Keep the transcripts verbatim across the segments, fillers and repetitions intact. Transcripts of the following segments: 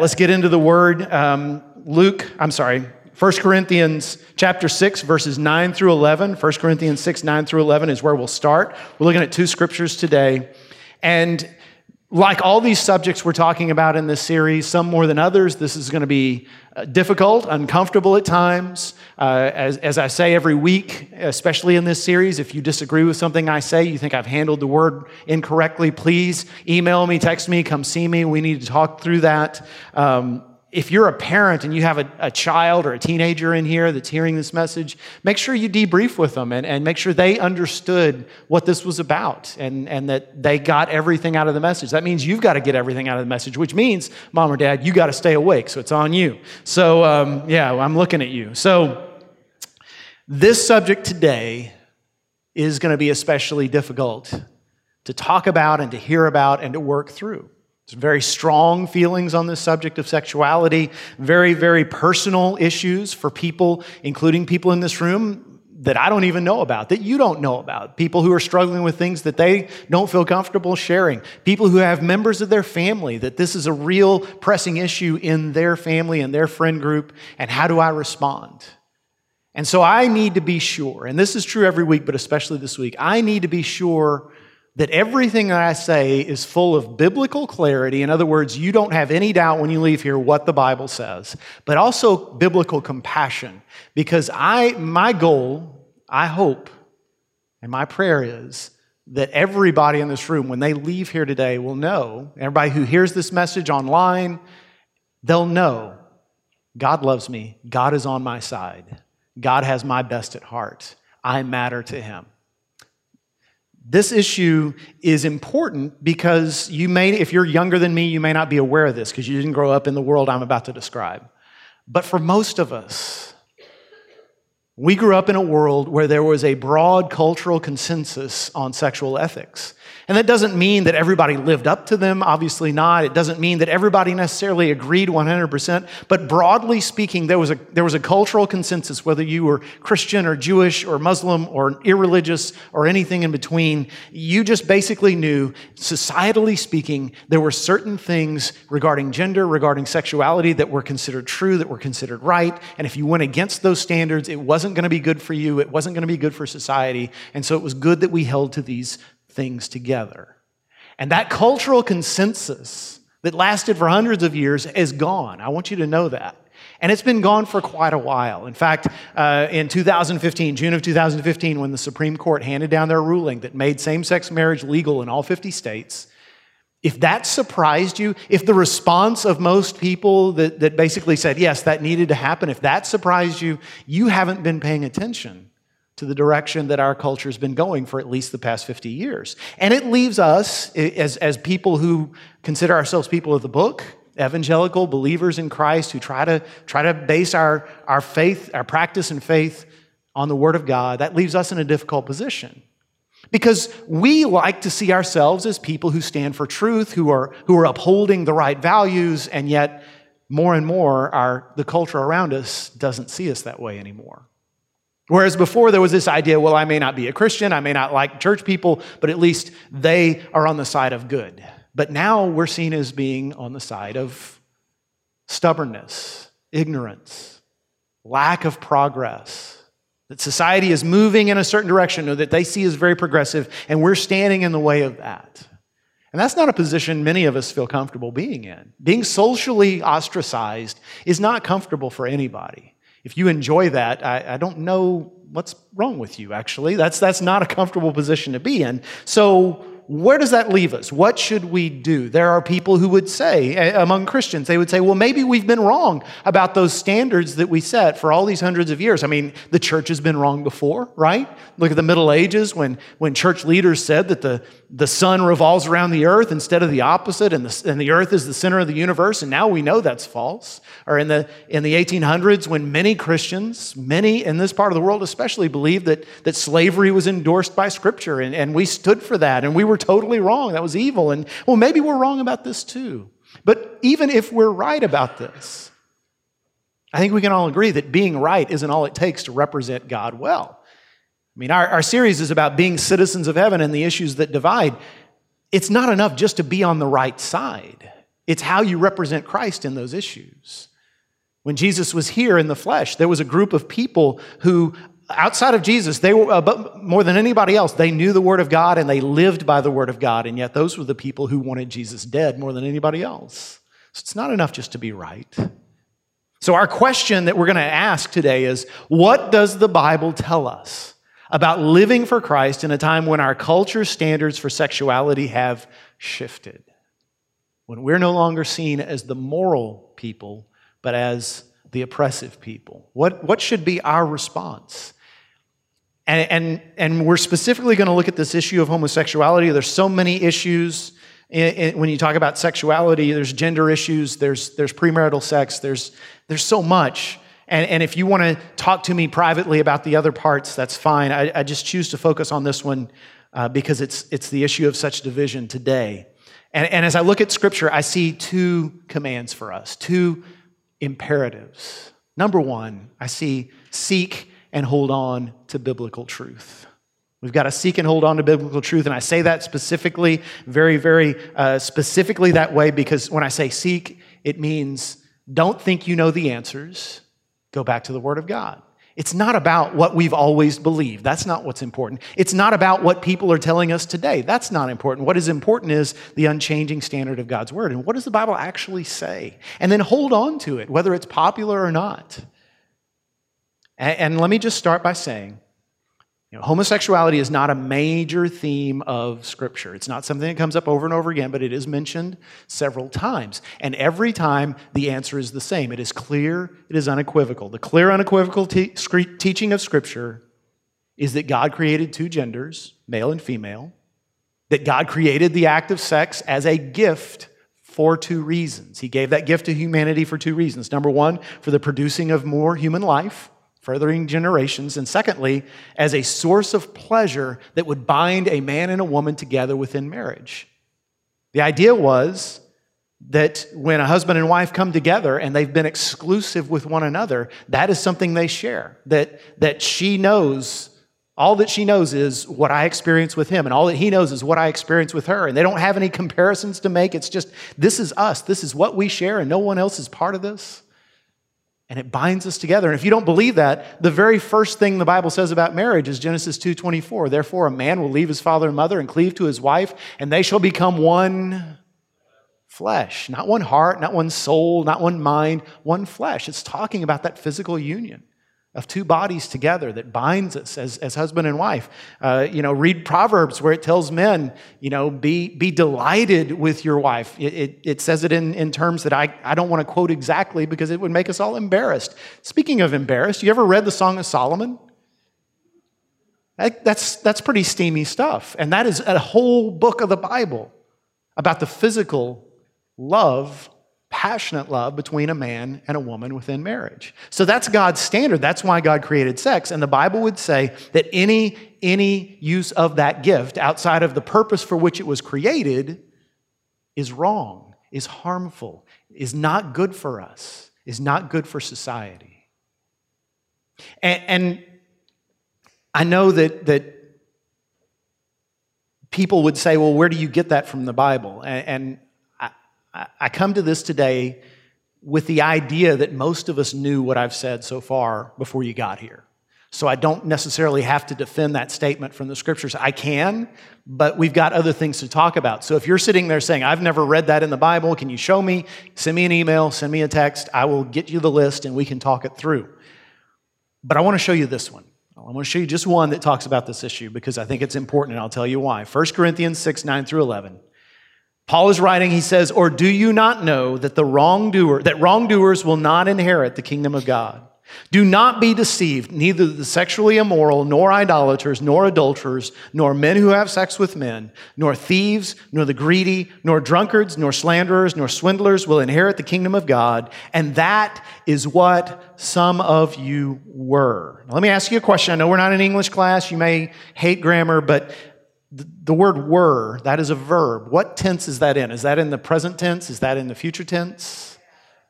Let's get into the word. Um, Luke, I'm sorry, First Corinthians chapter six, verses nine through eleven. First Corinthians six, nine through eleven is where we'll start. We're looking at two scriptures today. And like all these subjects we're talking about in this series, some more than others, this is going to be difficult, uncomfortable at times. Uh, as, as I say every week, especially in this series, if you disagree with something I say, you think I've handled the word incorrectly, please email me, text me, come see me. We need to talk through that. Um, if you're a parent and you have a, a child or a teenager in here that's hearing this message, make sure you debrief with them and, and make sure they understood what this was about and, and that they got everything out of the message. That means you've got to get everything out of the message, which means, Mom or Dad, you got to stay awake, so it's on you. So, um, yeah, I'm looking at you. So this subject today is going to be especially difficult to talk about and to hear about and to work through. Very strong feelings on this subject of sexuality, very, very personal issues for people, including people in this room that I don't even know about, that you don't know about, people who are struggling with things that they don't feel comfortable sharing, people who have members of their family, that this is a real pressing issue in their family and their friend group, and how do I respond? And so I need to be sure, and this is true every week, but especially this week, I need to be sure that everything that I say is full of biblical clarity. In other words, you don't have any doubt when you leave here what the Bible says, but also biblical compassion. Because I, my goal, I hope, and my prayer is that everybody in this room, when they leave here today, will know, everybody who hears this message online, they'll know God loves me, God is on my side, God has my best at heart, I matter to Him. This issue is important because you may, if you're younger than me, you may not be aware of this because you didn't grow up in the world I'm about to describe. But for most of us, we grew up in a world where there was a broad cultural consensus on sexual ethics. And that doesn't mean that everybody lived up to them, obviously not. It doesn't mean that everybody necessarily agreed one hundred percent. But broadly speaking, there was a there was a cultural consensus, whether you were Christian or Jewish or Muslim or irreligious or anything in between. You just basically knew, societally speaking, there were certain things regarding gender, regarding sexuality that were considered true, that were considered right. And if you went against those standards, it wasn't going to be good for you. It wasn't going to be good for society. And so it was good that we held to these things together. And that cultural consensus that lasted for hundreds of years is gone. I want you to know that. And it's been gone for quite a while. In fact, uh, in two thousand fifteen, June of two thousand fifteen, when the Supreme Court handed down their ruling that made same-sex marriage legal in all fifty states, if that surprised you, if the response of most people that, that basically said, yes, that needed to happen, if that surprised you, you haven't been paying attention to the direction that our culture's been going for at least the past fifty years. And it leaves us, as, as people who consider ourselves people of the book, evangelical believers in Christ, who try to try to base our, our faith, our practice and faith on the Word of God, that leaves us in a difficult position. Because we like to see ourselves as people who stand for truth, who are who are upholding the right values, and yet more and more our the culture around us doesn't see us that way anymore. Whereas before there was this idea, well, I may not be a Christian, I may not like church people, but at least they are on the side of good. But now we're seen as being on the side of stubbornness, ignorance, lack of progress, that society is moving in a certain direction or that they see as very progressive, and we're standing in the way of that. And that's not a position many of us feel comfortable being in. Being socially ostracized is not comfortable for anybody. If you enjoy that, I, I don't know what's wrong with you, actually. That's that's not a comfortable position to be in. So where does that leave us? What should we do? There are people who would say, among Christians, they would say, well, maybe we've been wrong about those standards that we set for all these hundreds of years. I mean, the church has been wrong before, right? Look at the Middle Ages when, when church leaders said that the, the sun revolves around the earth instead of the opposite, and the, and the earth is the center of the universe, and now we know that's false. Or in the in the eighteen hundreds when many Christians, many in this part of the world especially, believed that, that slavery was endorsed by Scripture, and, and we stood for that, and we were totally wrong. That was evil. And well, maybe we're wrong about this too. But even if we're right about this, I think we can all agree that being right isn't all it takes to represent God well. I mean, our, our series is about being citizens of heaven and the issues that divide. It's not enough just to be on the right side. It's how you represent Christ in those issues. When Jesus was here in the flesh, there was a group of people who, outside of Jesus, they were uh, but more than anybody else, they knew the Word of God and they lived by the Word of God, and yet those were the people who wanted Jesus dead more than anybody else. So it's not enough just to be right. So our question that we're going to ask today is, what does the Bible tell us about living for Christ in a time when our culture standards for sexuality have shifted? When we're no longer seen as the moral people, but as the oppressive people. What, what should be our response? And, and, and we're specifically going to look at this issue of homosexuality. There's so many issues in, in, when you talk about sexuality. There's gender issues. There's, there's premarital sex. There's, there's so much. And, and if you want to talk to me privately about the other parts, that's fine. I, I just choose to focus on this one uh, because it's, it's the issue of such division today. And, and as I look at Scripture, I see two commands for us, two imperatives. Number one, I see seek and hold on to biblical truth. We've got to seek and hold on to biblical truth. And I say that specifically, very, very uh, specifically that way, because when I say seek, it means don't think you know the answers. Go back to the Word of God. It's not about what we've always believed. That's not what's important. It's not about what people are telling us today. That's not important. What is important is the unchanging standard of God's Word. And what does the Bible actually say? And then hold on to it, whether it's popular or not. And, and let me just start by saying, you know, homosexuality is not a major theme of Scripture. It's not something that comes up over and over again, but it is mentioned several times. And every time, the answer is the same. It is clear, it is unequivocal. The clear, unequivocal te- teaching of Scripture is that God created two genders, male and female, that God created the act of sex as a gift for two reasons. He gave that gift to humanity for two reasons. Number one, for the producing of more human life, furthering generations, and secondly, as a source of pleasure that would bind a man and a woman together within marriage. The idea was that when a husband and wife come together and they've been exclusive with one another, that is something they share, that, that she knows, all that she knows is what I experience with him, and all that he knows is what I experience with her, and they don't have any comparisons to make. It's just, this is us, this is what we share, and no one else is part of this. And it binds us together. And if you don't believe that, the very first thing the Bible says about marriage is Genesis two twenty-four. Therefore, a man will leave his father and mother and cleave to his wife, and they shall become one flesh. Not one heart, not one soul, not one mind, one flesh. It's talking about that physical union of two bodies together that binds us as, as husband and wife. Uh, you know, read Proverbs where it tells men, you know, be be delighted with your wife. It, it, it says it in, in terms that I, I don't want to quote exactly because it would make us all embarrassed. Speaking of embarrassed, you ever read the Song of Solomon? That, that's, that's pretty steamy stuff. And that is a whole book of the Bible about the physical love, passionate love between a man and a woman within marriage. So that's God's standard. That's why God created sex. And the Bible would say that any, any use of that gift outside of the purpose for which it was created is wrong, is harmful, is not good for us, is not good for society. And, and I know that that people would say, well, where do you get that from the Bible? And, and I come to this today with the idea that most of us knew what I've said so far before you got here. So I don't necessarily have to defend that statement from the Scriptures. I can, but we've got other things to talk about. So if you're sitting there saying, I've never read that in the Bible, can you show me? Send me an email, send me a text. I will get you the list and we can talk it through. But I want to show you this one. I'm going to show you just one that talks about this issue because I think it's important, and I'll tell you why. First Corinthians six, nine through eleven. Paul is writing, he says, or do you not know that the wrongdoer, that wrongdoers will not inherit the kingdom of God? Do not be deceived, neither the sexually immoral, nor idolaters, nor adulterers, nor men who have sex with men, nor thieves, nor the greedy, nor drunkards, nor slanderers, nor swindlers will inherit the kingdom of God. And that is what some of you were. Now, let me ask you a question. I know we're not in English class. You may hate grammar, but the word were, that is a verb. What tense is that in? Is that in the present tense? Is that in the future tense?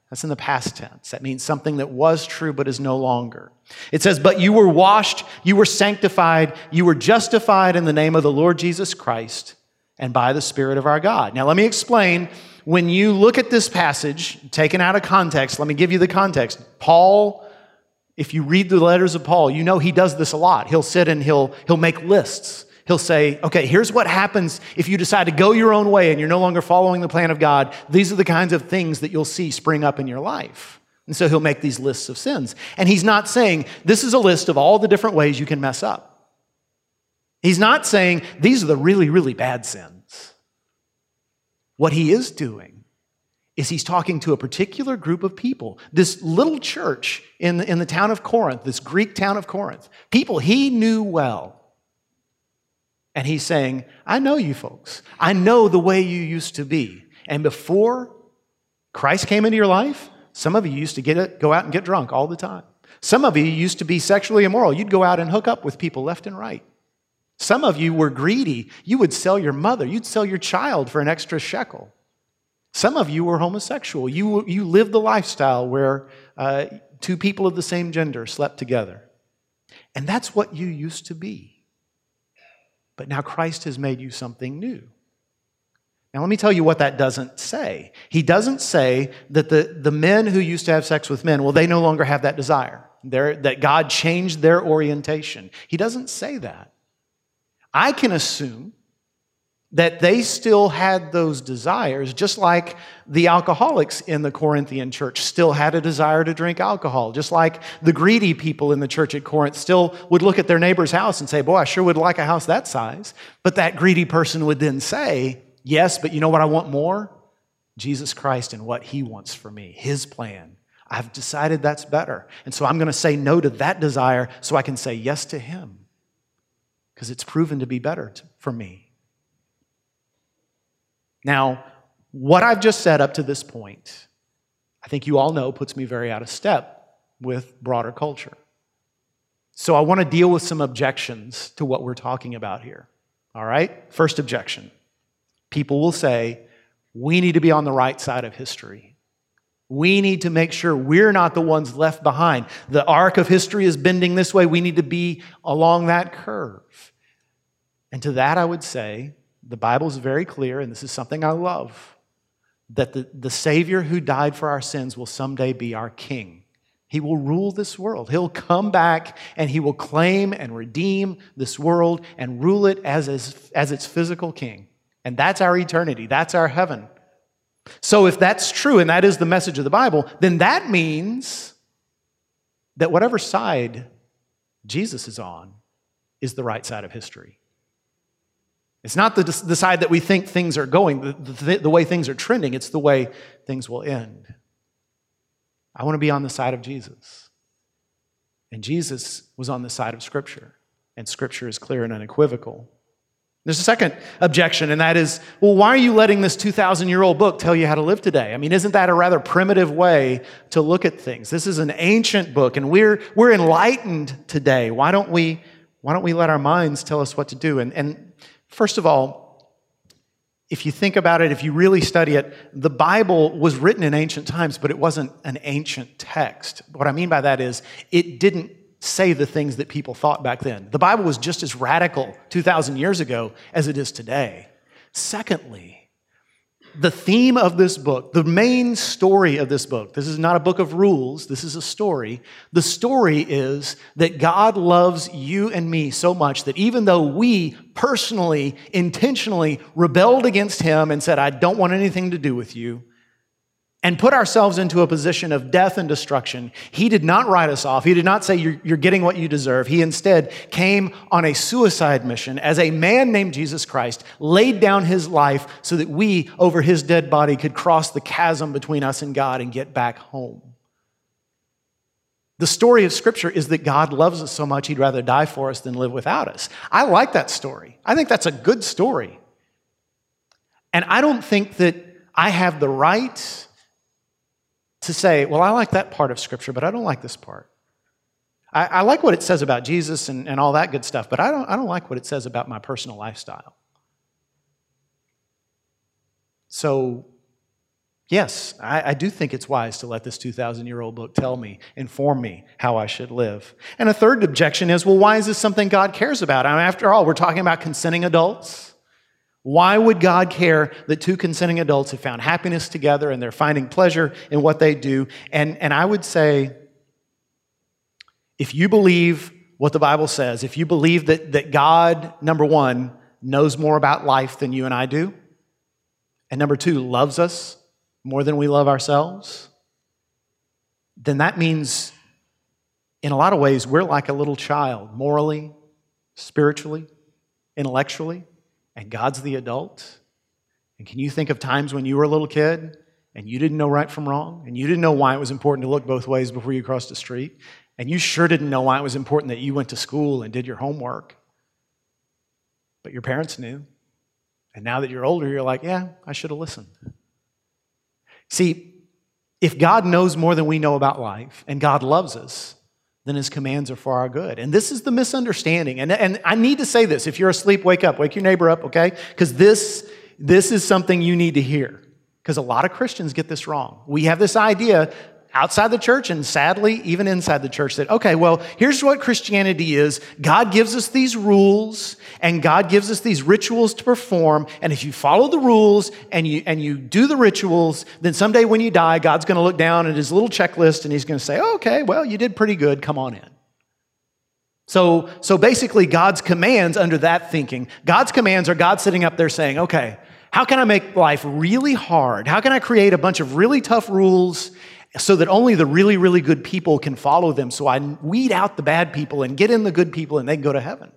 That's in the past tense. That means something that was true but is no longer. It says, but you were washed, you were sanctified, you were justified in the name of the Lord Jesus Christ and by the Spirit of our God. Now let me explain when you look at this passage, taken out of context, let me give you the context. Paul, if you read the letters of Paul, you know he does this a lot. He'll sit and he'll, he'll make lists. He'll say, okay, here's what happens if you decide to go your own way and you're no longer following the plan of God. These are the kinds of things that you'll see spring up in your life. And so he'll make these lists of sins. And he's not saying, this is a list of all the different ways you can mess up. He's not saying, these are the really, really bad sins. What he is doing is he's talking to a particular group of people, this little church in the, in the town of Corinth, this Greek town of Corinth, people he knew well. And he's saying, I know you folks. I know the way you used to be. And before Christ came into your life, some of you used to get it, go out and get drunk all the time. Some of you used to be sexually immoral. You'd go out and hook up with people left and right. Some of you were greedy. You would sell your mother. You'd sell your child for an extra shekel. Some of you were homosexual. You, you lived the lifestyle where uh, two people of the same gender slept together. And that's what you used to be. But now Christ has made you something new. Now let me tell you what that doesn't say. He doesn't say that the, the men who used to have sex with men, well, they no longer have that desire. They're, that God changed their orientation. He doesn't say that. I can assume that they still had those desires, just like the alcoholics in the Corinthian church still had a desire to drink alcohol, just like the greedy people in the church at Corinth still would look at their neighbor's house and say, boy, I sure would like a house that size. But that greedy person would then say, yes, but you know what I want more? Jesus Christ and what he wants for me, his plan. I've decided that's better. And so I'm going to say no to that desire so I can say yes to him. Because it's proven to be better t- for me. Now, what I've just said up to this point, I think you all know, puts me very out of step with broader culture. So I want to deal with some objections to what we're talking about here. All right? First objection. People will say, we need to be on the right side of history. We need to make sure we're not the ones left behind. The arc of history is bending this way. We need to be along that curve. And to that, I would say, the Bible is very clear, and this is something I love, that the, the Savior who died for our sins will someday be our king. He will rule this world. He'll come back, and he will claim and redeem this world and rule it as, as, as its physical king. And that's our eternity. That's our heaven. So if that's true, and that is the message of the Bible, then that means that whatever side Jesus is on is the right side of history. It's not the, the side that we think things are going, the, the, the way things are trending. It's the way things will end. I want to be on the side of Jesus. And Jesus was on the side of Scripture. And Scripture is clear and unequivocal. There's a second objection, and that is, well, why are you letting this two thousand year old book tell you how to live today? I mean, isn't that a rather primitive way to look at things? This is an ancient book, and we're we're enlightened today. Why don't we why don't we let our minds tell us what to do? And and first of all, if you think about it, if you really study it, the Bible was written in ancient times, but it wasn't an ancient text. What I mean by that is it didn't say the things that people thought back then. The Bible was just as radical two thousand years ago as it is today. Secondly, the theme of this book, the main story of this book, this is not a book of rules, this is a story. The story is that God loves you and me so much that even though we personally, intentionally rebelled against him and said, I don't want anything to do with you, and put ourselves into a position of death and destruction, he did not write us off. He did not say, you're, you're getting what you deserve. He instead came on a suicide mission as a man named Jesus Christ, laid down his life so that we, over his dead body, could cross the chasm between us and God and get back home. The story of Scripture is that God loves us so much, he'd rather die for us than live without us. I like that story. I think that's a good story. And I don't think that I have the right to say, well, I like that part of Scripture, but I don't like this part. I, I like what it says about Jesus and, and all that good stuff, but I don't, I don't like what it says about my personal lifestyle. So, yes, I, I do think it's wise to let this two thousand year old book tell me, inform me how I should live. And a third objection is, well, why is this something God cares about? I mean, after all, we're talking about consenting adults. Why would God care that two consenting adults have found happiness together and they're finding pleasure in what they do? And, and I would say, if you believe what the Bible says, if you believe that, that God, number one, knows more about life than you and I do, and number two, loves us more than we love ourselves, then that means in a lot of ways we're like a little child, morally, spiritually, intellectually. And God's the adult. And can you think of times when you were a little kid and you didn't know right from wrong, and you didn't know why it was important to look both ways before you crossed the street, and you sure didn't know why it was important that you went to school and did your homework, but your parents knew. And now that you're older, you're like, yeah, I should have listened. See, if God knows more than we know about life and God loves us, then his commands are for our good. And this is the misunderstanding. And, and I need to say this. If you're asleep, wake up. Wake your neighbor up, okay? Because this, this is something you need to hear. Because a lot of Christians get this wrong. We have this idea outside the church and sadly, even inside the church that, okay, well, here's what Christianity is. God gives us these rules and God gives us these rituals to perform. And if you follow the rules and you, and you do the rituals, then someday when you die, God's going to look down at his little checklist and he's going to say, oh, okay, well, you did pretty good. Come on in. So, so basically God's commands under that thinking, God's commands are God sitting up there saying, okay, how can I make life really hard? How can I create a bunch of really tough rules so that only the really, really good people can follow them, so I weed out the bad people and get in the good people and they can go to heaven?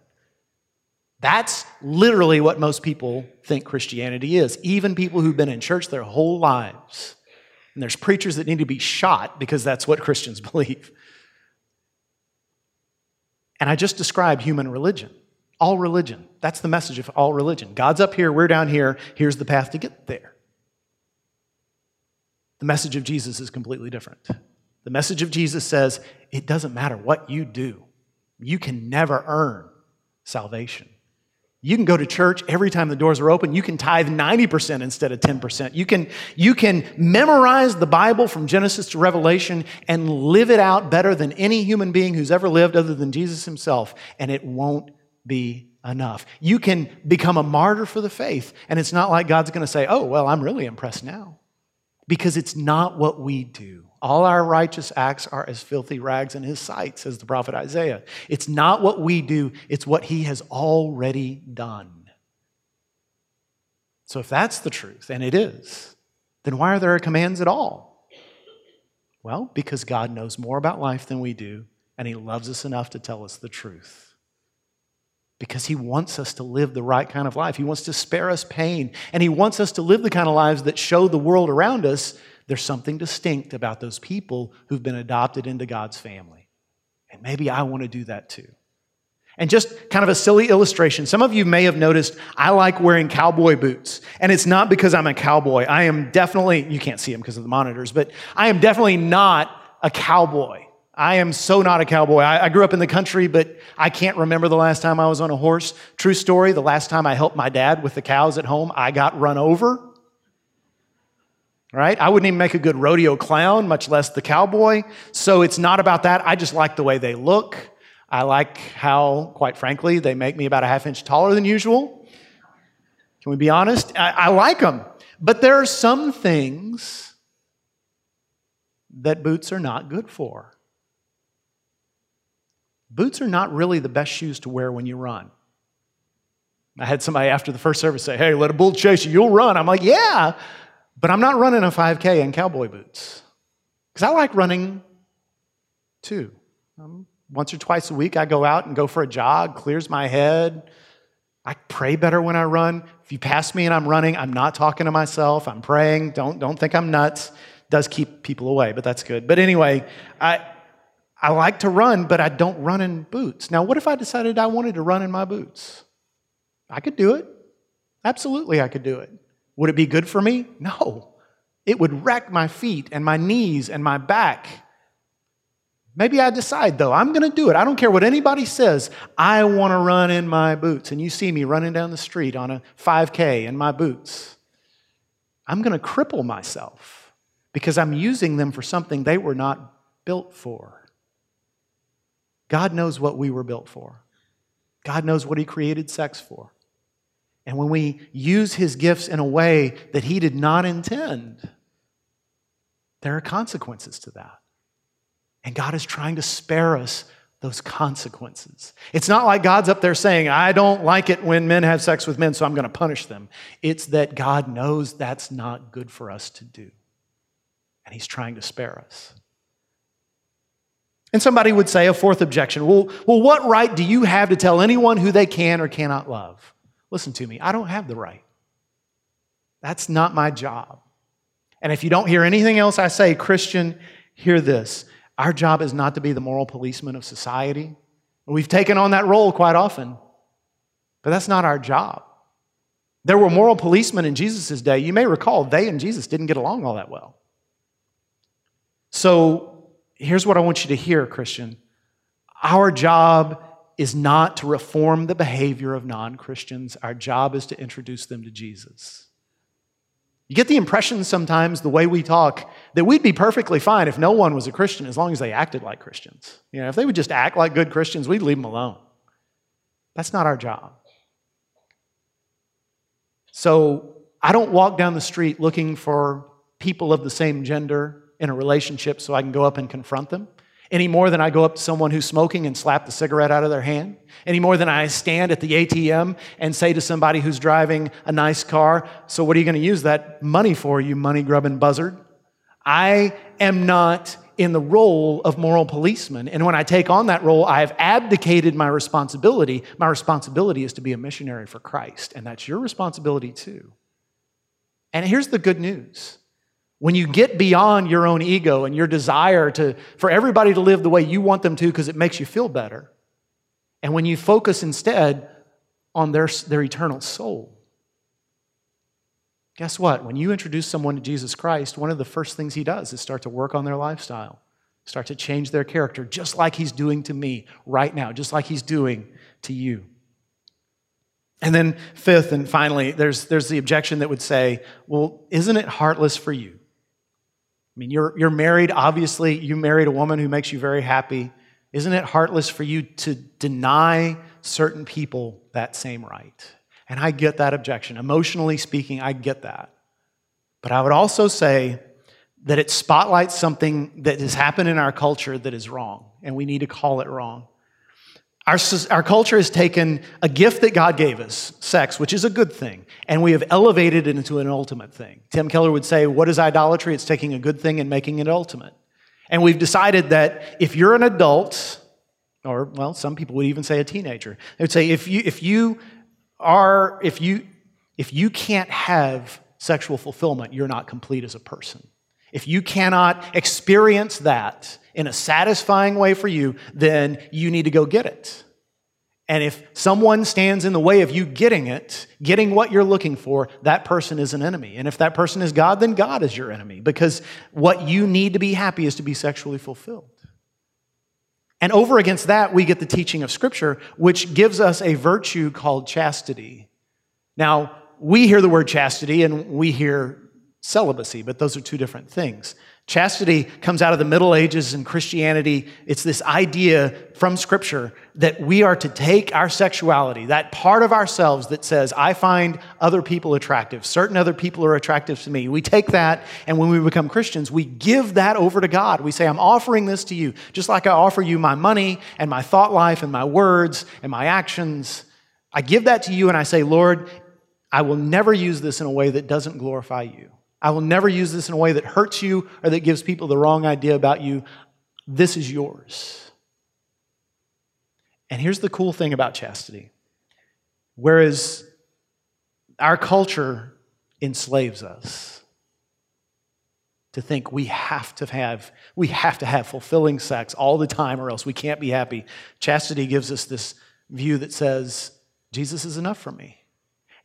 That's literally what most people think Christianity is, even people who've been in church their whole lives. And there's preachers that need to be shot because that's what Christians believe. And I just described human religion, all religion. That's the message of all religion. God's up here, we're down here, here's the path to get there. The message of Jesus is completely different. The message of Jesus says, it doesn't matter what you do. You can never earn salvation. You can go to church every time the doors are open. You can tithe ninety percent instead of ten percent. You can, you can memorize the Bible from Genesis to Revelation and live it out better than any human being who's ever lived other than Jesus himself, and it won't be enough. You can become a martyr for the faith, and it's not like God's going to say, oh, well, I'm really impressed now. Because it's not what we do. All our righteous acts are as filthy rags in his sight, says the prophet Isaiah. It's not what we do, it's what he has already done. So if that's the truth, and it is, then why are there commands at all? Well, because God knows more about life than we do, and he loves us enough to tell us the truth. Because he wants us to live the right kind of life. He wants to spare us pain. And he wants us to live the kind of lives that show the world around us there's something distinct about those people who've been adopted into God's family. And maybe I want to do that too. And just kind of a silly illustration. Some of you may have noticed I like wearing cowboy boots. And it's not because I'm a cowboy. I am definitely, you can't see them because of the monitors, but I am definitely not a cowboy. I am so not a cowboy. I, I grew up in the country, but I can't remember the last time I was on a horse. True story, the last time I helped my dad with the cows at home, I got run over. Right? I wouldn't even make a good rodeo clown, much less the cowboy. So it's not about that. I just like the way they look. I like how, quite frankly, they make me about a half inch taller than usual. Can we be honest? I, I like them. But there are some things that boots are not good for. Boots are not really the best shoes to wear when you run. I had somebody after the first service say, hey, let a bull chase you, you'll run. I'm like, yeah, but I'm not running a five K in cowboy boots because I like running too. Um, once or twice a week, I go out and go for a jog, clears my head. I pray better when I run. If you pass me and I'm running, I'm not talking to myself. I'm praying. Don't, don't think I'm nuts. Does keep people away, but that's good. But anyway, I... I like to run, but I don't run in boots. Now, what if I decided I wanted to run in my boots? I could do it. Absolutely, I could do it. Would it be good for me? No. It would wreck my feet and my knees and my back. Maybe I decide, though, I'm going to do it. I don't care what anybody says. I want to run in my boots. And you see me running down the street on a five K in my boots. I'm going to cripple myself because I'm using them for something they were not built for. God knows what we were built for. God knows what he created sex for. and when we use his gifts in a way that he did not intend, there are consequences to that. And God is trying to spare us those consequences. It's not like God's up there saying, I don't like it when men have sex with men, so I'm going to punish them. It's that God knows that's not good for us to do, and he's trying to spare us. And somebody would say a fourth objection, well, well, what right do you have to tell anyone who they can or cannot love? Listen to me, I don't have the right. That's not my job. And if you don't hear anything else I say, Christian, hear this. Our job is not to be the moral policeman of society. We've taken on that role quite often, but that's not our job. There were moral policemen in Jesus' day. You may recall they and Jesus didn't get along all that well. So here's what I want you to hear, Christian. Our job is not to reform the behavior of non-Christians. Our job is to introduce them to Jesus. You get the impression sometimes, the way we talk, that we'd be perfectly fine if no one was a Christian as long as they acted like Christians. You know, if they would just act like good Christians, we'd leave them alone. That's not our job. So I don't walk down the street looking for people of the same gender in a relationship so I can go up and confront them, any more than I go up to someone who's smoking and slap the cigarette out of their hand, any more than I stand at the A T M and say to somebody who's driving a nice car, so what are you going to use that money for, you money-grubbing buzzard? I am not in the role of moral policeman, and when I take on that role, I have abdicated my responsibility. My responsibility is to be a missionary for Christ, and that's your responsibility too. And here's the good news. When you get beyond your own ego and your desire to, for everybody to live the way you want them to because it makes you feel better, and when you focus instead on their, their eternal soul, guess what? When you introduce someone to Jesus Christ, one of the first things he does is start to work on their lifestyle, start to change their character, just like he's doing to me right now, just like he's doing to you. And then fifth and finally, there's, there's the objection that would say, well, isn't it heartless for you? I mean, you're, you're married, obviously. You married a woman who makes you very happy. Isn't it heartless for you to deny certain people that same right? And I get that objection. Emotionally speaking, I get that. But I would also say that it spotlights something that has happened in our culture that is wrong, and we need to call it wrong. Our, our culture has taken a gift that God gave us, sex, which is a good thing, and we have elevated it into an ultimate thing. Tim Keller would say, what is idolatry? It's taking a good thing and making it ultimate. And we've decided that if you're an adult, or, well, some people would even say a teenager, they would say, if you, if you are, if you, if you can't have sexual fulfillment, you're not complete as a person. If you cannot experience that in a satisfying way for you, then you need to go get it. And if someone stands in the way of you getting it, getting what you're looking for, that person is an enemy. And if that person is God, then God is your enemy, because what you need to be happy is to be sexually fulfilled. And over against that, we get the teaching of Scripture, which gives us a virtue called chastity. Now, we hear the word chastity and we hear celibacy, but those are two different things. Chastity comes out of the Middle Ages in Christianity. It's this idea from Scripture that we are to take our sexuality, that part of ourselves that says, I find other people attractive, certain other people are attractive to me. We take that, and when we become Christians, we give that over to God. We say, I'm offering this to you, just like I offer you my money and my thought life and my words and my actions. I give that to you, and I say, Lord, I will never use this in a way that doesn't glorify you. I will never use this in a way that hurts you or that gives people the wrong idea about you. This is yours. And here's the cool thing about chastity. Whereas our culture enslaves us to think we have to have, we have to have fulfilling sex all the time or else we can't be happy, chastity gives us this view that says, Jesus is enough for me.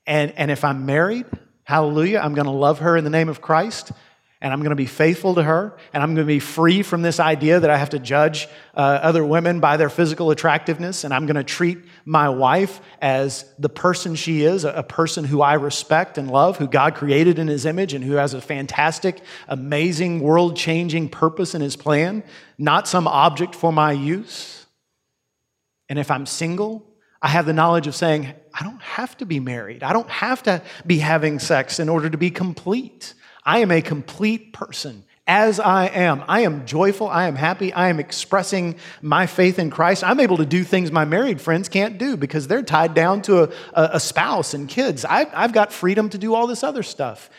And, and if I'm married, hallelujah, I'm going to love her in the name of Christ, and I'm going to be faithful to her, and I'm going to be free from this idea that I have to judge uh, other women by their physical attractiveness, and I'm going to treat my wife as the person she is, a, a person who I respect and love, who God created in his image, and who has a fantastic, amazing, world-changing purpose in his plan, not some object for my use. And if I'm single, I have the knowledge of saying, I don't have to be married. I don't have to be having sex in order to be complete. I am a complete person as I am. I am joyful. I am happy. I am expressing my faith in Christ. I'm able to do things my married friends can't do because they're tied down to a, a spouse and kids. I've, I've got freedom to do all this other stuff.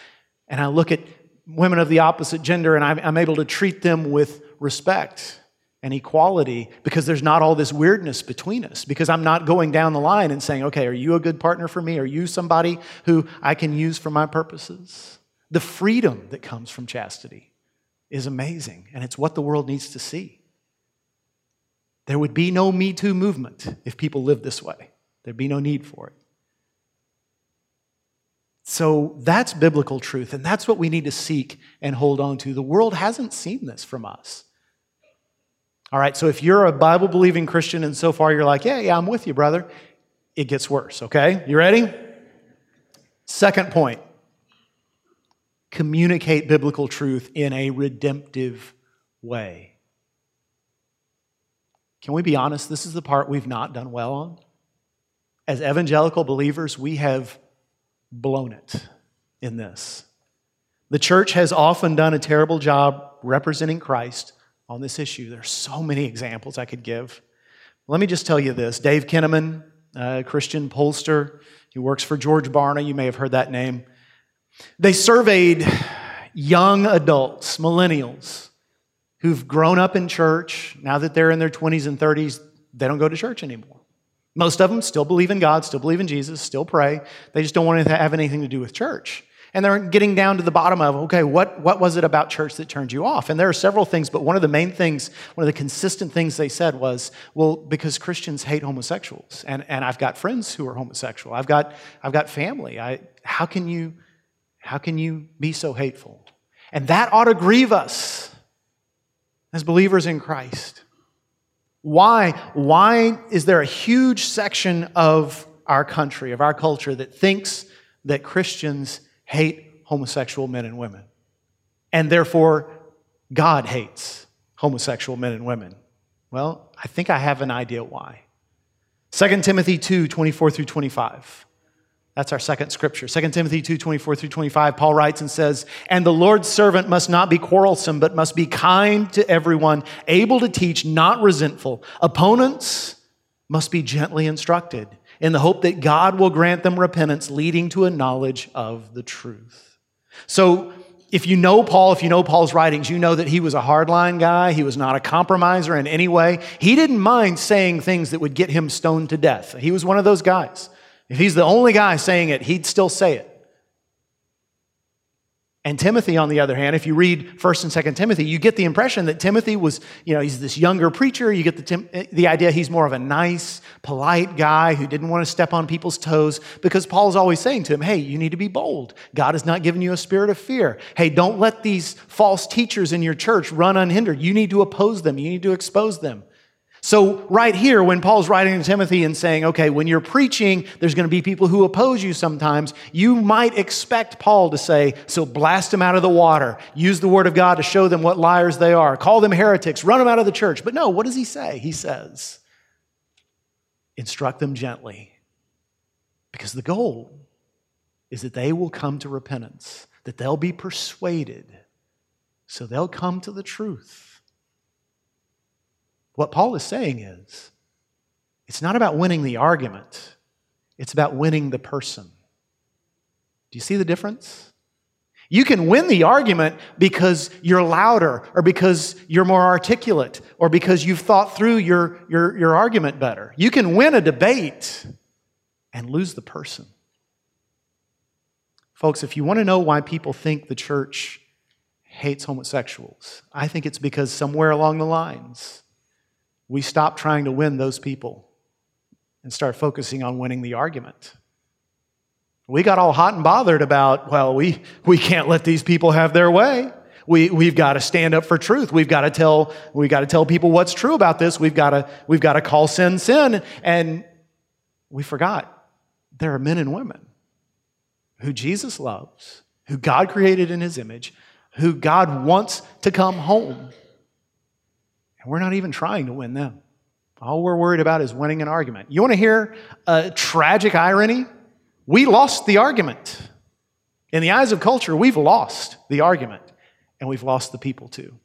And I look at women of the opposite gender and I'm, I'm able to treat them with respect and equality because there's not all this weirdness between us, because I'm not going down the line and saying, okay, are you a good partner for me? Are you somebody who I can use for my purposes? The freedom that comes from chastity is amazing, and it's what the world needs to see. There would be no Me Too movement if people lived this way. There'd be no need for it. So that's biblical truth, and that's what we need to seek and hold on to. The world hasn't seen this from us. All right, so if you're a Bible-believing Christian and so far you're like, yeah, yeah, I'm with you, brother, it gets worse, okay? You ready? Second point, communicate biblical truth in a redemptive way. Can we be honest? This is the part we've not done well on. As evangelical believers, we have blown it in this. The church has often done a terrible job representing Christ on this issue. There's so many examples I could give. Let me just tell you this. Dave Kinnaman, a Christian pollster, he works for George Barna. You may have heard that name. They surveyed young adults, millennials, who've grown up in church. Now that they're in their twenties and thirties, they don't go to church anymore. Most of them still believe in God, still believe in Jesus, still pray. They just don't want to have anything to do with church. And they're getting down to the bottom of, okay, what, what was it about church that turned you off? And there are several things, but one of the main things, one of the consistent things they said was, well, because Christians hate homosexuals. And, and I've got friends who are homosexual. I've got, I've got family. I, how can you, how can you be so hateful? And that ought to grieve us as believers in Christ. Why, why is there a huge section of our country, of our culture, that thinks that Christians hate homosexual men and women, and therefore God hates homosexual men and women? Well, I think I have an idea why. Second Timothy two, twenty-four through twenty-five. That's our second scripture. Second Timothy two, twenty-four through twenty-five, Paul writes and says, "And the Lord's servant must not be quarrelsome, but must be kind to everyone, able to teach, not resentful. Opponents must be gently instructed, in the hope that God will grant them repentance, leading to a knowledge of the truth." So if you know Paul, if you know Paul's writings, you know that he was a hardline guy. He was not a compromiser in any way. He didn't mind saying things that would get him stoned to death. He was one of those guys. If he's the only guy saying it, he'd still say it. And Timothy, on the other hand, if you read First and Second Timothy, you get the impression that Timothy was, you know, he's this younger preacher. You get the tim- the idea he's more of a nice, polite guy who didn't want to step on people's toes, because Paul's always saying to him, hey, you need to be bold. God has not given you a spirit of fear. Hey, don't let these false teachers in your church run unhindered. You need to oppose them. You need to expose them. So right here, when Paul's writing to Timothy and saying, okay, when you're preaching, there's going to be people who oppose you sometimes, you might expect Paul to say, so blast them out of the water. Use the word of God to show them what liars they are. Call them heretics. Run them out of the church. But no, what does he say? He says, instruct them gently, because the goal is that they will come to repentance, that they'll be persuaded, so they'll come to the truth. What Paul is saying is, it's not about winning the argument. It's about winning the person. Do you see the difference? You can win the argument because you're louder, or because you're more articulate, or because you've thought through your, your, your argument better. You can win a debate and lose the person. Folks, if you want to know why people think the church hates homosexuals, I think it's because somewhere along the lines, we stop trying to win those people and start focusing on winning the argument. We got all hot and bothered about, well, we, we can't let these people have their way. We, we've got to stand up for truth. We've got to tell, we've got to tell people what's true about this. We've got to, we've got to call sin, sin. And we forgot there are men and women who Jesus loves, who God created in his image, who God wants to come home. And we're not even trying to win them. All we're worried about is winning an argument. You want to hear a tragic irony? We lost the argument. In the eyes of culture, we've lost the argument, and we've lost the people too.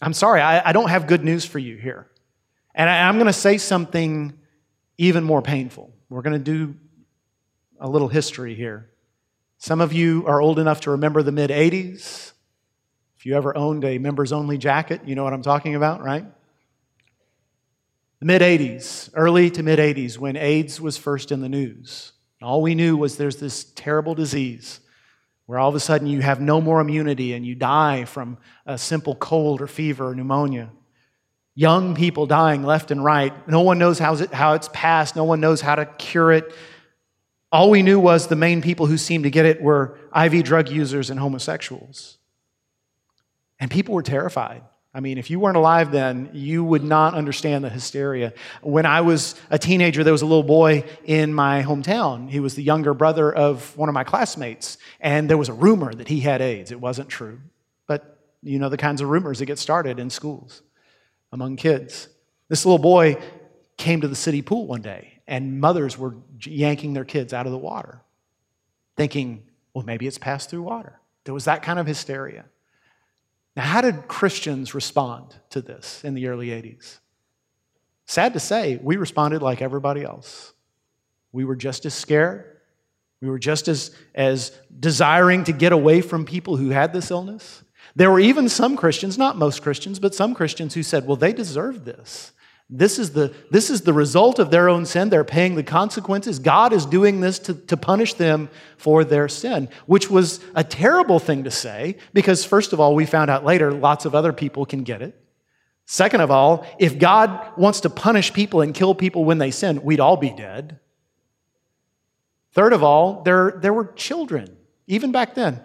I'm sorry, I, I don't have good news for you here. And I, I'm going to say something even more painful. We're going to do a little history here. Some of you are old enough to remember the mid eighties. If you ever owned a members-only jacket, you know what I'm talking about, right? The mid eighties, early to mid eighties, when AIDS was first in the news. All we knew was there's this terrible disease where all of a sudden you have no more immunity and you die from a simple cold or fever or pneumonia. Young people dying left and right. No one knows how it's passed. No one knows how to cure it. All we knew was the main people who seemed to get it were I V drug users and homosexuals. And people were terrified. I mean, if you weren't alive then, you would not understand the hysteria. When I was a teenager, there was a little boy in my hometown. He was the younger brother of one of my classmates, and there was a rumor that he had AIDS. It wasn't true, but you know the kinds of rumors that get started in schools among kids. This little boy came to the city pool one day, and mothers were yanking their kids out of the water, thinking, well, maybe it's passed through water. There was that kind of hysteria. Now, how did Christians respond to this in the early eighties? Sad to say, we responded like everybody else. We were just as scared. We were just as, as desiring to get away from people who had this illness. There were even some Christians, not most Christians, but some Christians who said, well, they deserve this. This is the, this is the result of their own sin. They're paying the consequences. God is doing this to, to punish them for their sin, which was a terrible thing to say because, first of all, we found out later lots of other people can get it. Second of all, if God wants to punish people and kill people when they sin, we'd all be dead. Third of all, there, there were children, even back then,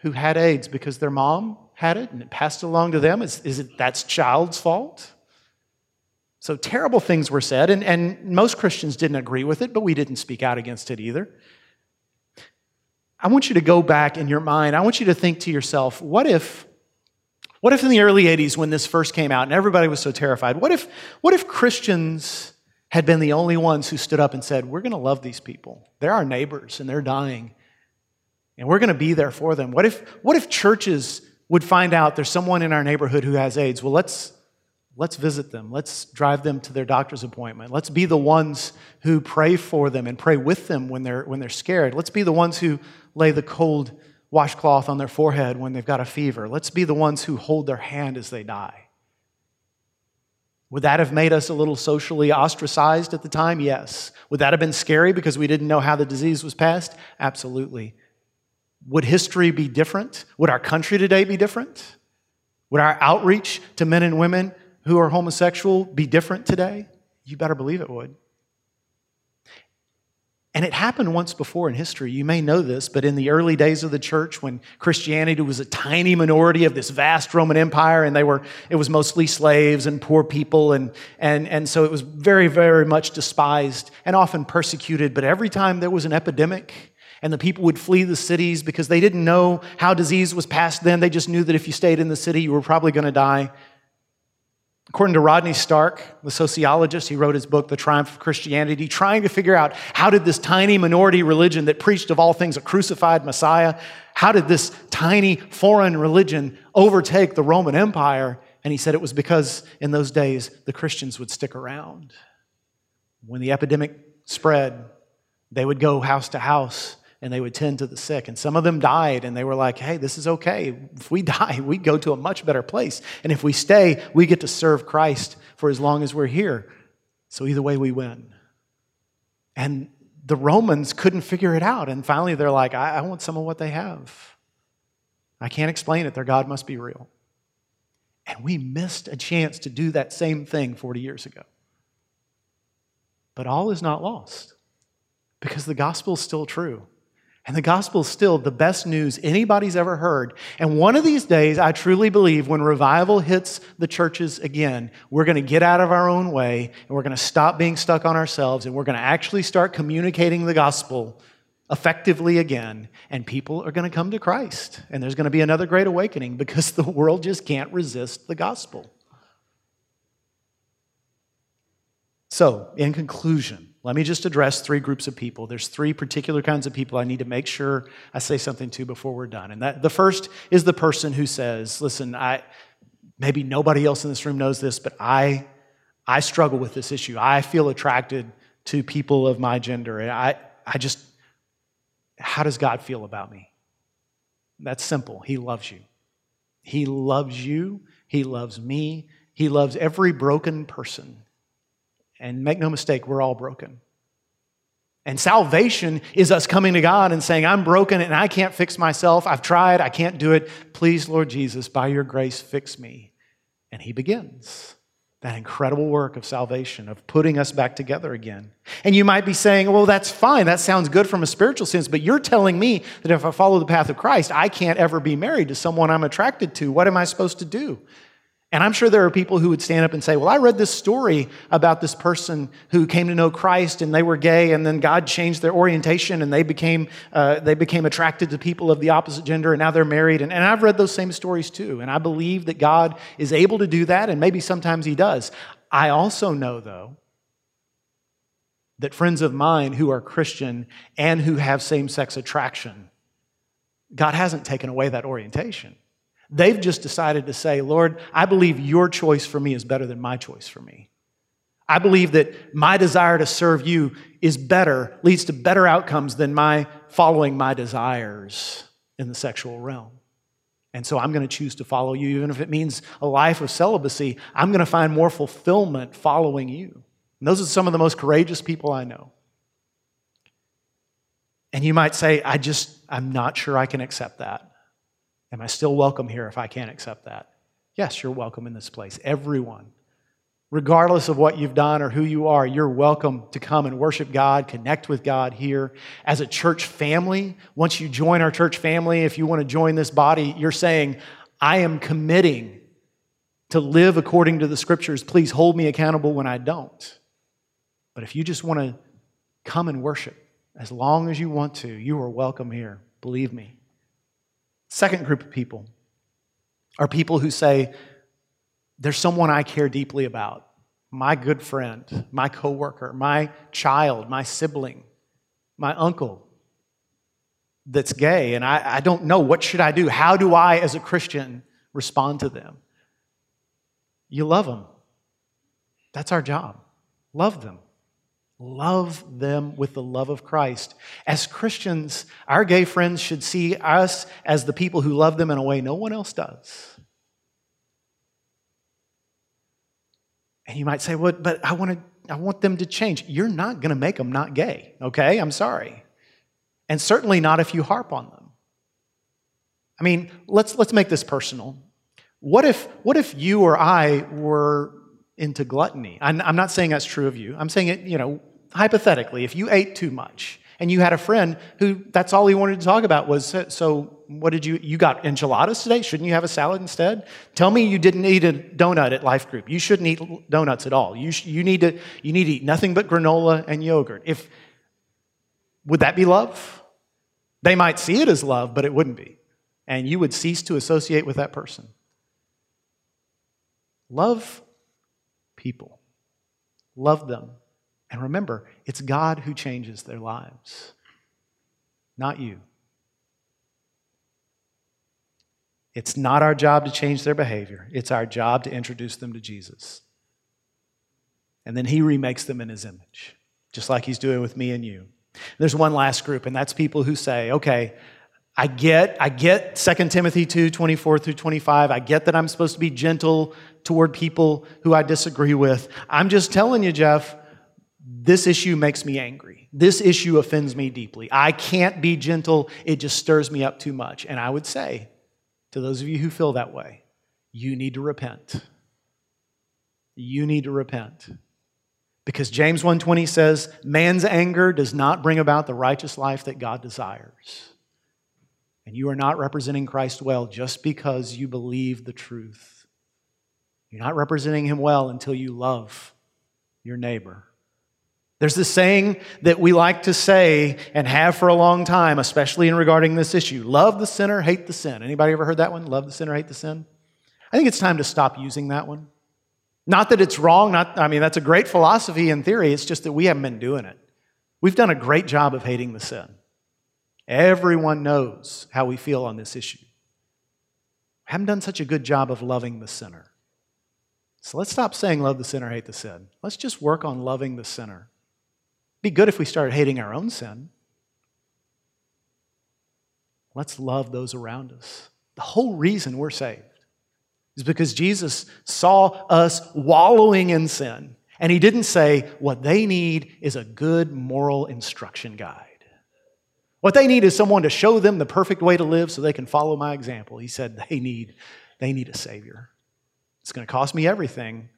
who had AIDS because their mom had it and it passed along to them. Is, is it that's child's fault? So terrible things were said, and, and most Christians didn't agree with it, but we didn't speak out against it either. I want you to go back in your mind. I want you to think to yourself, what if, what if in the early eighties when this first came out and everybody was so terrified, what if, what if Christians had been the only ones who stood up and said, we're going to love these people. They're our neighbors, and they're dying, and we're going to be there for them. What if, what if churches would find out there's someone in our neighborhood who has AIDS? Well, let's... Let's visit them. Let's drive them to their doctor's appointment. Let's be the ones who pray for them and pray with them when they're, when they're scared. Let's be the ones who lay the cold washcloth on their forehead when they've got a fever. Let's be the ones who hold their hand as they die. Would that have made us a little socially ostracized at the time? Yes. Would that have been scary because we didn't know how the disease was passed? Absolutely. Would history be different? Would our country today be different? Would our outreach to men and women who are homosexual be different today? You better believe it would. And it happened once before in history. You may know this, but in the early days of the church, when Christianity was a tiny minority of this vast Roman Empire, and they were it was mostly slaves and poor people, and, and, and so it was very, very much despised and often persecuted. But every time there was an epidemic, and the people would flee the cities because they didn't know how disease was passed then. They just knew that if you stayed in the city, you were probably going to die. According to Rodney Stark, the sociologist, he wrote his book, The Triumph of Christianity, trying to figure out how did this tiny minority religion that preached of all things a crucified Messiah, how did this tiny foreign religion overtake the Roman Empire? And he said it was because in those days, the Christians would stick around. When the epidemic spread, they would go house to house and they would tend to the sick. And some of them died, and they were like, hey, this is okay. If we die, we go to a much better place. And if we stay, we get to serve Christ for as long as we're here. So either way, we win. And the Romans couldn't figure it out. And finally, they're like, I, I want some of what they have. I can't explain it. Their God must be real. And we missed a chance to do that same thing forty years ago. But all is not lost, because the gospel is still true. And the gospel is still the best news anybody's ever heard. And one of these days, I truly believe when revival hits the churches again, we're going to get out of our own way, and we're going to stop being stuck on ourselves, and we're going to actually start communicating the gospel effectively again. And people are going to come to Christ. And there's going to be another great awakening because the world just can't resist the gospel. So, in conclusion, let me just address three groups of people. There's three particular kinds of people I need to make sure I say something to before we're done. And that, the first is the person who says, listen, I maybe nobody else in this room knows this, but I, I struggle with this issue. I feel attracted to people of my gender. And I, I just, how does God feel about me? That's simple. He loves you. He loves you. He loves me. He loves every broken person. And make no mistake, we're all broken. And salvation is us coming to God and saying, I'm broken and I can't fix myself. I've tried. I can't do it. Please, Lord Jesus, by your grace, fix me. And he begins that incredible work of salvation, of putting us back together again. And you might be saying, well, that's fine. That sounds good from a spiritual sense, but you're telling me that if I follow the path of Christ, I can't ever be married to someone I'm attracted to. What am I supposed to do? And I'm sure there are people who would stand up and say, well, I read this story about this person who came to know Christ and they were gay and then God changed their orientation and they became uh, they became attracted to people of the opposite gender and now they're married. And, and I've read those same stories too. And I believe that God is able to do that and maybe sometimes he does. I also know, though, that friends of mine who are Christian and who have same-sex attraction, God hasn't taken away that orientation. They've just decided to say, Lord, I believe your choice for me is better than my choice for me. I believe that my desire to serve you is better, leads to better outcomes than my following my desires in the sexual realm. And so I'm going to choose to follow you, even if it means a life of celibacy. I'm going to find more fulfillment following you. And those are some of the most courageous people I know. And you might say, I just, I'm not sure I can accept that. Am I still welcome here if I can't accept that? Yes, you're welcome in this place. Everyone, regardless of what you've done or who you are, you're welcome to come and worship God, connect with God here. As a church family, once you join our church family, if you want to join this body, you're saying, I am committing to live according to the Scriptures. Please hold me accountable when I don't. But if you just want to come and worship as long as you want to, you are welcome here. Believe me. Second group of people are people who say, there's someone I care deeply about, my good friend, my coworker, my child, my sibling, my uncle that's gay, and I, I don't know, what should I do? How do I, as a Christian, respond to them? You love them. That's our job. Love them. Love them with the love of Christ. As Christians, our gay friends should see us as the people who love them in a way no one else does. And you might say, well, but I want to, I want them to change. You're not going to make them not gay, okay? I'm sorry. And certainly not if you harp on them. I mean, let's let's make this personal. What if what if you or I were into gluttony? I'm, I'm not saying that's true of you. I'm saying it, you know, hypothetically, if you ate too much and you had a friend who that's all he wanted to talk about was, so what did you, you got enchiladas today? Shouldn't you have a salad instead? Tell me you didn't eat a donut at Life Group. You shouldn't eat donuts at all. You, sh- you, need, to, you need to eat nothing but granola and yogurt. If would that be love? They might see it as love, but it wouldn't be. And you would cease to associate with that person. Love people. Love them. And remember, it's God who changes their lives, not you. It's not our job to change their behavior. It's our job to introduce them to Jesus. And then he remakes them in his image, just like he's doing with me and you. There's one last group, and that's people who say, okay, I get, I get Second Timothy two, twenty-four through twenty-five. I get that I'm supposed to be gentle toward people who I disagree with. I'm just telling you, Jeff, this issue makes me angry. This issue offends me deeply. I can't be gentle. It just stirs me up too much. And I would say to those of you who feel that way, you need to repent. You need to repent. Because James one twenty says, man's anger does not bring about the righteous life that God desires. And you are not representing Christ well just because you believe the truth. You're not representing him well until you love your neighbor. There's this saying that we like to say and have for a long time, especially in regarding this issue. Love the sinner, hate the sin. Anybody ever heard that one? Love the sinner, hate the sin? I think it's time to stop using that one. Not that it's wrong. Not, I mean, that's a great philosophy in theory. It's just that we haven't been doing it. We've done a great job of hating the sin. Everyone knows how we feel on this issue. We haven't done such a good job of loving the sinner. So let's stop saying love the sinner, hate the sin. Let's just work on loving the sinner. It'd be good if we started hating our own sin. Let's love those around us. The whole reason we're saved is because Jesus saw us wallowing in sin, and he didn't say what they need is a good moral instruction guide. What they need is someone to show them the perfect way to live so they can follow my example. He said they need, they need a Savior. It's going to cost me everything,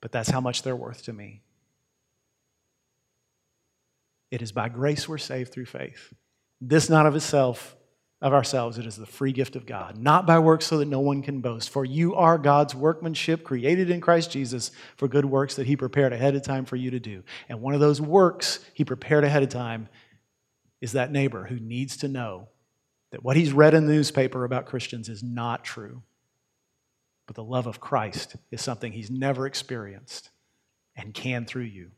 but that's how much they're worth to me. It is by grace we're saved through faith. This not of itself, of ourselves, it is the free gift of God, not by works so that no one can boast. For you are God's workmanship created in Christ Jesus for good works that he prepared ahead of time for you to do. And one of those works he prepared ahead of time is that neighbor who needs to know that what he's read in the newspaper about Christians is not true. But the love of Christ is something he's never experienced and can through you.